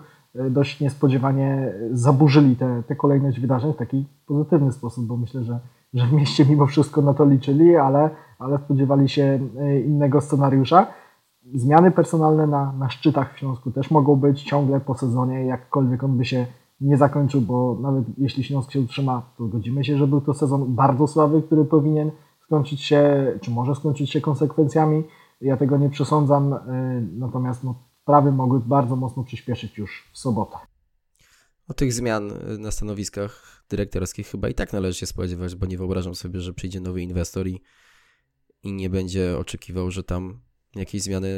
Dość niespodziewanie zaburzyli tę te, te kolejność wydarzeń w taki pozytywny sposób, bo myślę, że, że w mieście mimo wszystko na to liczyli, ale, ale spodziewali się innego scenariusza. Zmiany personalne na, na szczytach w Śląsku też mogą być ciągle po sezonie, jakkolwiek on by się nie zakończył, bo nawet jeśli Śląsk się utrzyma, to zgodzimy się, że był to sezon bardzo słaby, który powinien skończyć się, czy może skończyć się konsekwencjami. Ja tego nie przesądzam, natomiast no, sprawy mogły bardzo mocno przyspieszyć już w sobotę. O tych zmian na stanowiskach dyrektorskich chyba i tak należy się spodziewać, bo nie wyobrażam sobie, że przyjdzie nowy inwestor i, i nie będzie oczekiwał, że tam jakieś zmiany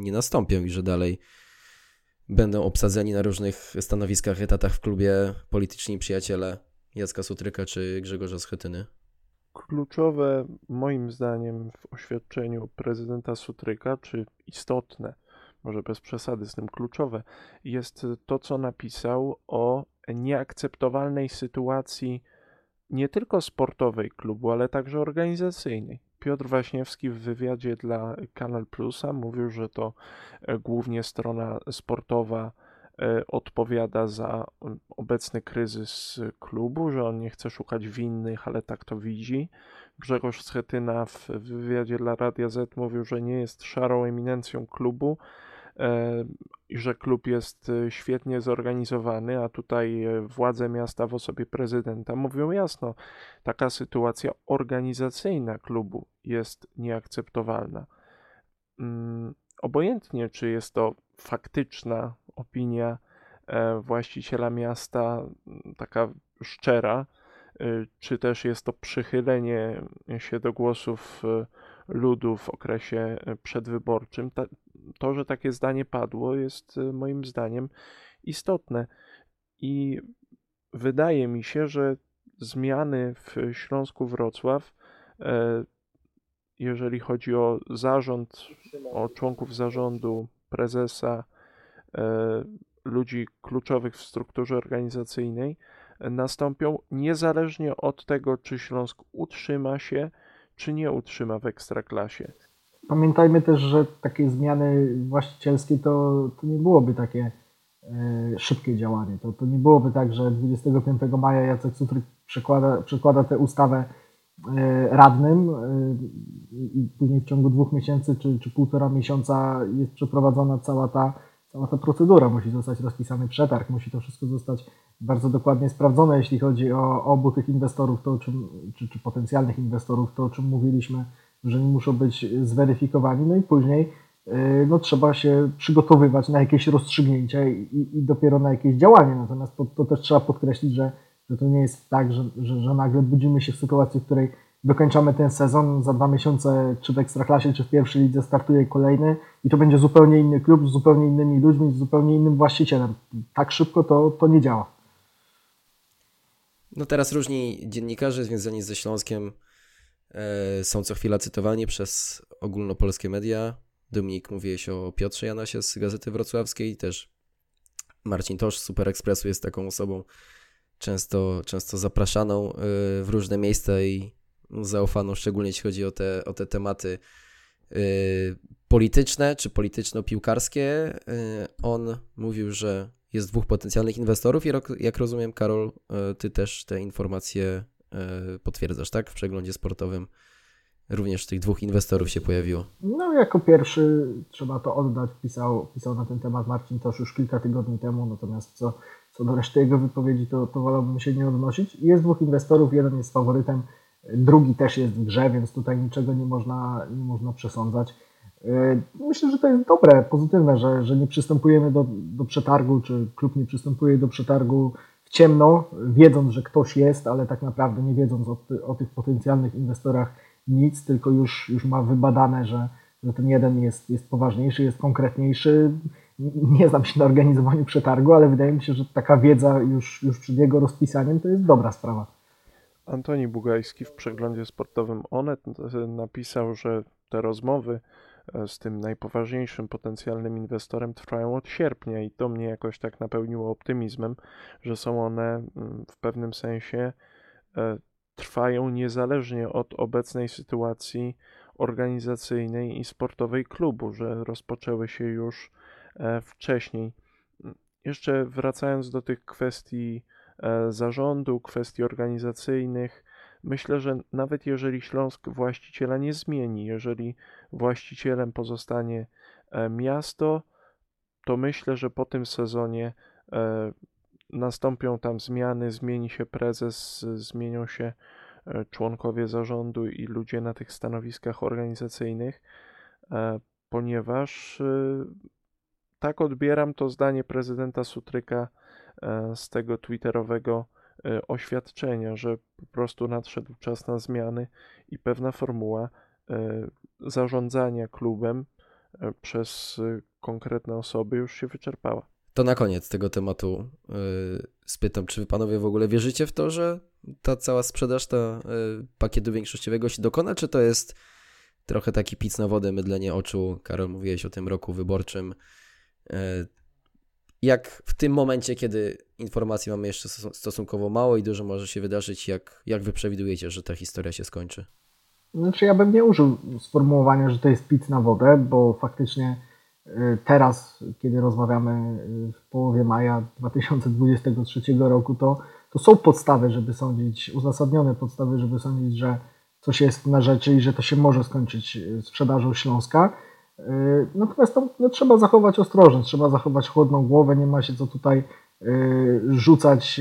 nie nastąpią i że dalej będą obsadzeni na różnych stanowiskach, etatach w klubie polityczni przyjaciele Jacka Sutryka czy Grzegorza Schetyny. Kluczowe moim zdaniem w oświadczeniu prezydenta Sutryka, czy istotne, może bez przesady z tym kluczowe, jest to, co napisał o nieakceptowalnej sytuacji nie tylko sportowej klubu, ale także organizacyjnej. Piotr Waśniewski w wywiadzie dla Canal Plusa mówił, że to głównie strona sportowa odpowiada za obecny kryzys klubu, że on nie chce szukać winnych, ale tak to widzi. Grzegorz Schetyna w wywiadzie dla Radia Z mówił, że nie jest szarą eminencją klubu i że klub jest świetnie zorganizowany, a tutaj władze miasta w osobie prezydenta mówią jasno, taka sytuacja organizacyjna klubu jest nieakceptowalna. Obojętnie, czy jest to faktyczna opinia właściciela miasta, taka szczera, czy też jest to przychylenie się do głosów ludu w okresie przedwyborczym. To, że takie zdanie padło, jest moim zdaniem istotne i wydaje mi się, że zmiany w Śląsku Wrocław, jeżeli chodzi o zarząd, o członków zarządu, prezesa, ludzi kluczowych w strukturze organizacyjnej, nastąpią niezależnie od tego, czy Śląsk utrzyma się, czy nie utrzyma w Ekstraklasie. Pamiętajmy też, że takie zmiany właścicielskie to, to nie byłoby takie e, szybkie działanie. To, to nie byłoby tak, że dwudziestego piątego maja Jacek Sutryk przekłada, przekłada tę ustawę e, radnym e, i później w ciągu dwóch miesięcy czy, czy półtora miesiąca jest przeprowadzona cała ta, cała ta procedura. Musi zostać rozpisany przetarg, musi to wszystko zostać bardzo dokładnie sprawdzone, jeśli chodzi o obu tych inwestorów, to, czym, czy, czy potencjalnych inwestorów, to o czym mówiliśmy, że nie muszą być zweryfikowani, no i później no, trzeba się przygotowywać na jakieś rozstrzygnięcia i, i dopiero na jakieś działanie. Natomiast to, to też trzeba podkreślić, że, że to nie jest tak, że, że, że nagle budzimy się w sytuacji, w której wykończamy ten sezon, za dwa miesiące czy w Ekstraklasie, czy w pierwszej lidze startuje kolejny i to będzie zupełnie inny klub, z zupełnie innymi ludźmi, z zupełnie innym właścicielem. Tak szybko to, to nie działa. No teraz różni dziennikarze związani ze Śląskiem są co chwila cytowani przez ogólnopolskie media. Dominik, mówiłeś o Piotrze Janasie z Gazety Wrocławskiej, też Marcin Tosz z Super Expressu jest taką osobą często, często zapraszaną w różne miejsca i zaufaną, szczególnie jeśli chodzi o te, o te tematy polityczne czy polityczno-piłkarskie. On mówił, że jest dwóch potencjalnych inwestorów i jak rozumiem, Karol, ty też te informacje potwierdzasz, tak? W przeglądzie sportowym również tych dwóch inwestorów się pojawiło. No jako pierwszy, trzeba to oddać, pisał, pisał na ten temat Marcin Tosz już kilka tygodni temu, natomiast co, co do reszty jego wypowiedzi, to, to wolałbym się nie odnosić. Jest dwóch inwestorów, jeden jest faworytem, drugi też jest w grze, więc tutaj niczego nie można, nie można przesądzać. Myślę, że to jest dobre, pozytywne, że, że nie przystępujemy do, do przetargu, czy klub nie przystępuje do przetargu ciemno, wiedząc, że ktoś jest, ale tak naprawdę nie wiedząc o, ty, o tych potencjalnych inwestorach nic, tylko już, już ma wybadane, że, że ten jeden jest, jest poważniejszy, jest konkretniejszy. Nie znam się na organizowaniu przetargu, ale wydaje mi się, że taka wiedza już, już przed jego rozpisaniem to jest dobra sprawa. Antoni Bugajski w przeglądzie sportowym Onet napisał, że te rozmowy z tym najpoważniejszym potencjalnym inwestorem trwają od sierpnia i to mnie jakoś tak napełniło optymizmem, że są one w pewnym sensie trwają niezależnie od obecnej sytuacji organizacyjnej i sportowej klubu, że rozpoczęły się już wcześniej. Jeszcze wracając do tych kwestii zarządu, kwestii organizacyjnych, myślę, że nawet jeżeli Śląsk właściciela nie zmieni, jeżeli właścicielem pozostanie miasto, to myślę, że po tym sezonie nastąpią tam zmiany, zmieni się prezes, zmienią się członkowie zarządu i ludzie na tych stanowiskach organizacyjnych, ponieważ tak odbieram to zdanie prezydenta Sutryka z tego twitterowego oświadczenia, że po prostu nadszedł czas na zmiany i pewna formuła zarządzania klubem przez konkretne osoby już się wyczerpała. To na koniec tego tematu spytam, czy wy panowie w ogóle wierzycie w to, że ta cała sprzedaż, ta pakietu większościowego się dokona, czy to jest trochę taki pic na wodę, mydlenie oczu? Karol, mówiłeś o tym roku wyborczym. Jak w tym momencie, kiedy informacji mamy jeszcze stosunkowo mało i dużo może się wydarzyć, jak, jak wy przewidujecie, że ta historia się skończy? Znaczy ja bym nie użył sformułowania, że to jest pic na wodę, bo faktycznie teraz, kiedy rozmawiamy w połowie maja dwa tysiące dwudziestego trzeciego roku, to, to są podstawy, żeby sądzić, uzasadnione podstawy, żeby sądzić, że coś jest na rzeczy i że to się może skończyć sprzedażą Śląska. Natomiast to, no, trzeba zachować ostrożność, trzeba zachować chłodną głowę, nie ma się co tutaj rzucać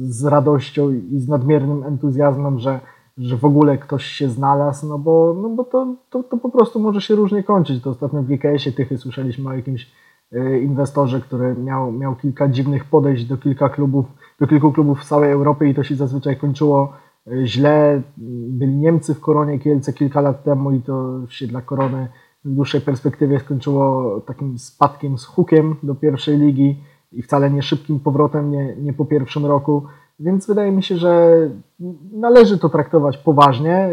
z radością i z nadmiernym entuzjazmem, że, że w ogóle ktoś się znalazł, no bo, no bo to, to, to po prostu może się różnie kończyć. To ostatnio w G K S-ie Tychy słyszeliśmy o jakimś inwestorze, który miał, miał kilka dziwnych podejść do, kilka klubów, do kilku klubów w całej Europie i to się zazwyczaj kończyło źle. Byli Niemcy w Koronie Kielce kilka lat temu i to się dla Korony w dłuższej perspektywie skończyło takim spadkiem z hukiem do pierwszej ligi i wcale nie szybkim powrotem, nie, nie po pierwszym roku, więc wydaje mi się, że należy to traktować poważnie.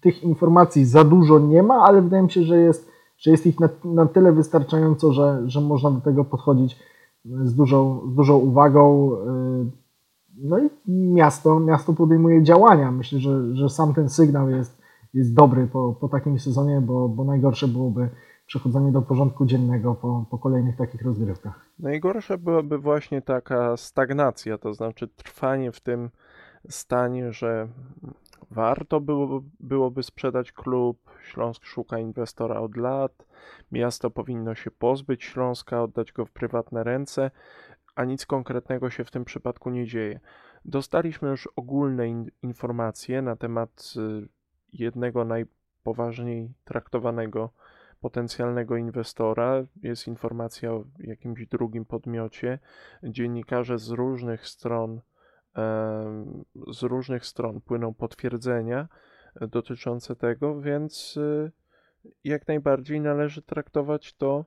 Tych informacji za dużo nie ma, ale wydaje mi się, że jest, że jest ich na, na tyle wystarczająco, że, że można do tego podchodzić z dużą, z dużą uwagą. No i miasto, miasto podejmuje działania. Myślę, że, że sam ten sygnał jest, jest dobry po, po takim sezonie, bo, bo najgorsze byłoby przechodzenie do porządku dziennego po, po kolejnych takich rozgrywkach. Najgorsza byłaby właśnie taka stagnacja, to znaczy trwanie w tym stanie, że warto było, byłoby sprzedać klub, Śląsk szuka inwestora od lat, miasto powinno się pozbyć Śląska, oddać go w prywatne ręce, a nic konkretnego się w tym przypadku nie dzieje. Dostaliśmy już ogólne in- informacje na temat y, jednego najpoważniej traktowanego potencjalnego inwestora, jest informacja o jakimś drugim podmiocie. Dziennikarze z różnych stron, z różnych stron płyną potwierdzenia dotyczące tego, więc jak najbardziej należy traktować to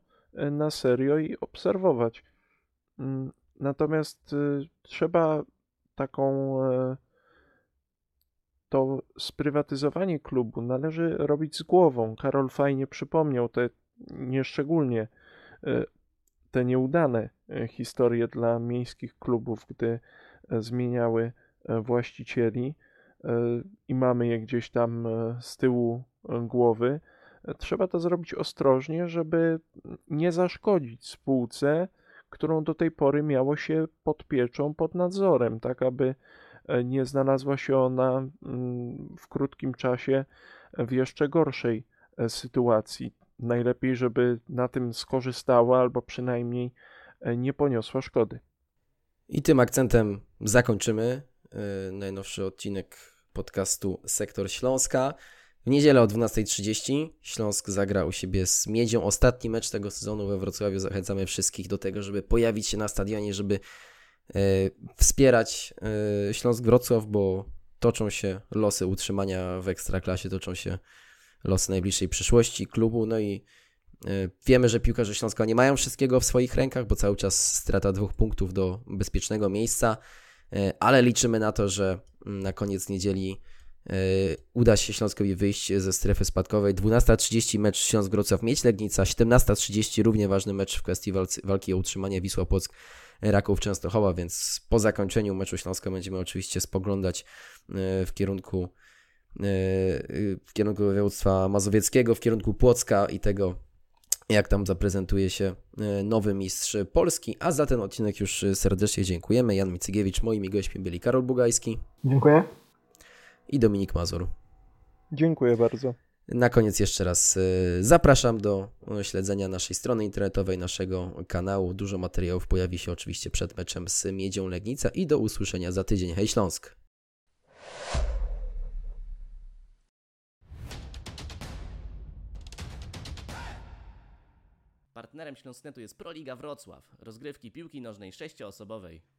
na serio i obserwować. Natomiast trzeba taką to sprywatyzowanie klubu należy robić z głową. Karol fajnie przypomniał te nieszczególnie te nieudane historie dla miejskich klubów, gdy zmieniały właścicieli i mamy je gdzieś tam z tyłu głowy. Trzeba to zrobić ostrożnie, żeby nie zaszkodzić spółce, którą do tej pory miało się pod pieczą, pod nadzorem, tak aby nie znalazła się ona w krótkim czasie w jeszcze gorszej sytuacji. Najlepiej, żeby na tym skorzystała albo przynajmniej nie poniosła szkody. I tym akcentem zakończymy najnowszy odcinek podcastu Sektor Śląska. W niedzielę o dwunasta trzydzieści Śląsk zagra u siebie z Miedzią. Ostatni mecz tego sezonu we Wrocławiu. Zachęcamy wszystkich do tego, żeby pojawić się na stadionie, żeby wspierać Śląsk Wrocław, bo toczą się losy utrzymania w Ekstraklasie, toczą się losy najbliższej przyszłości klubu, no i wiemy, że piłkarze Śląska nie mają wszystkiego w swoich rękach, bo cały czas strata dwóch punktów do bezpiecznego miejsca, ale liczymy na to, że na koniec niedzieli uda się Śląskowi wyjść ze strefy spadkowej. dwunasta trzydzieści mecz Śląsk Wrocław Miedź Legnica, siedemnasta trzydzieści równie ważny mecz w kwestii walki o utrzymanie Wisła Płock Raków Częstochowa, więc po zakończeniu meczu Śląska będziemy oczywiście spoglądać w kierunku w kierunku województwa mazowieckiego, w kierunku Płocka i tego, jak tam zaprezentuje się nowy mistrz Polski. A za ten odcinek już serdecznie dziękujemy. Jan Micygiewicz, moimi gośćmi byli Karol Bugajski. Dziękuję. I Dominik Mazur. Dziękuję bardzo. Na koniec jeszcze raz zapraszam do śledzenia naszej strony internetowej, naszego kanału. Dużo materiałów pojawi się oczywiście przed meczem z Miedzią Legnica i do usłyszenia za tydzień. Hej Śląsk! Partnerem Śląsknetu jest Proliga Wrocław, rozgrywki piłki nożnej sześcioosobowej.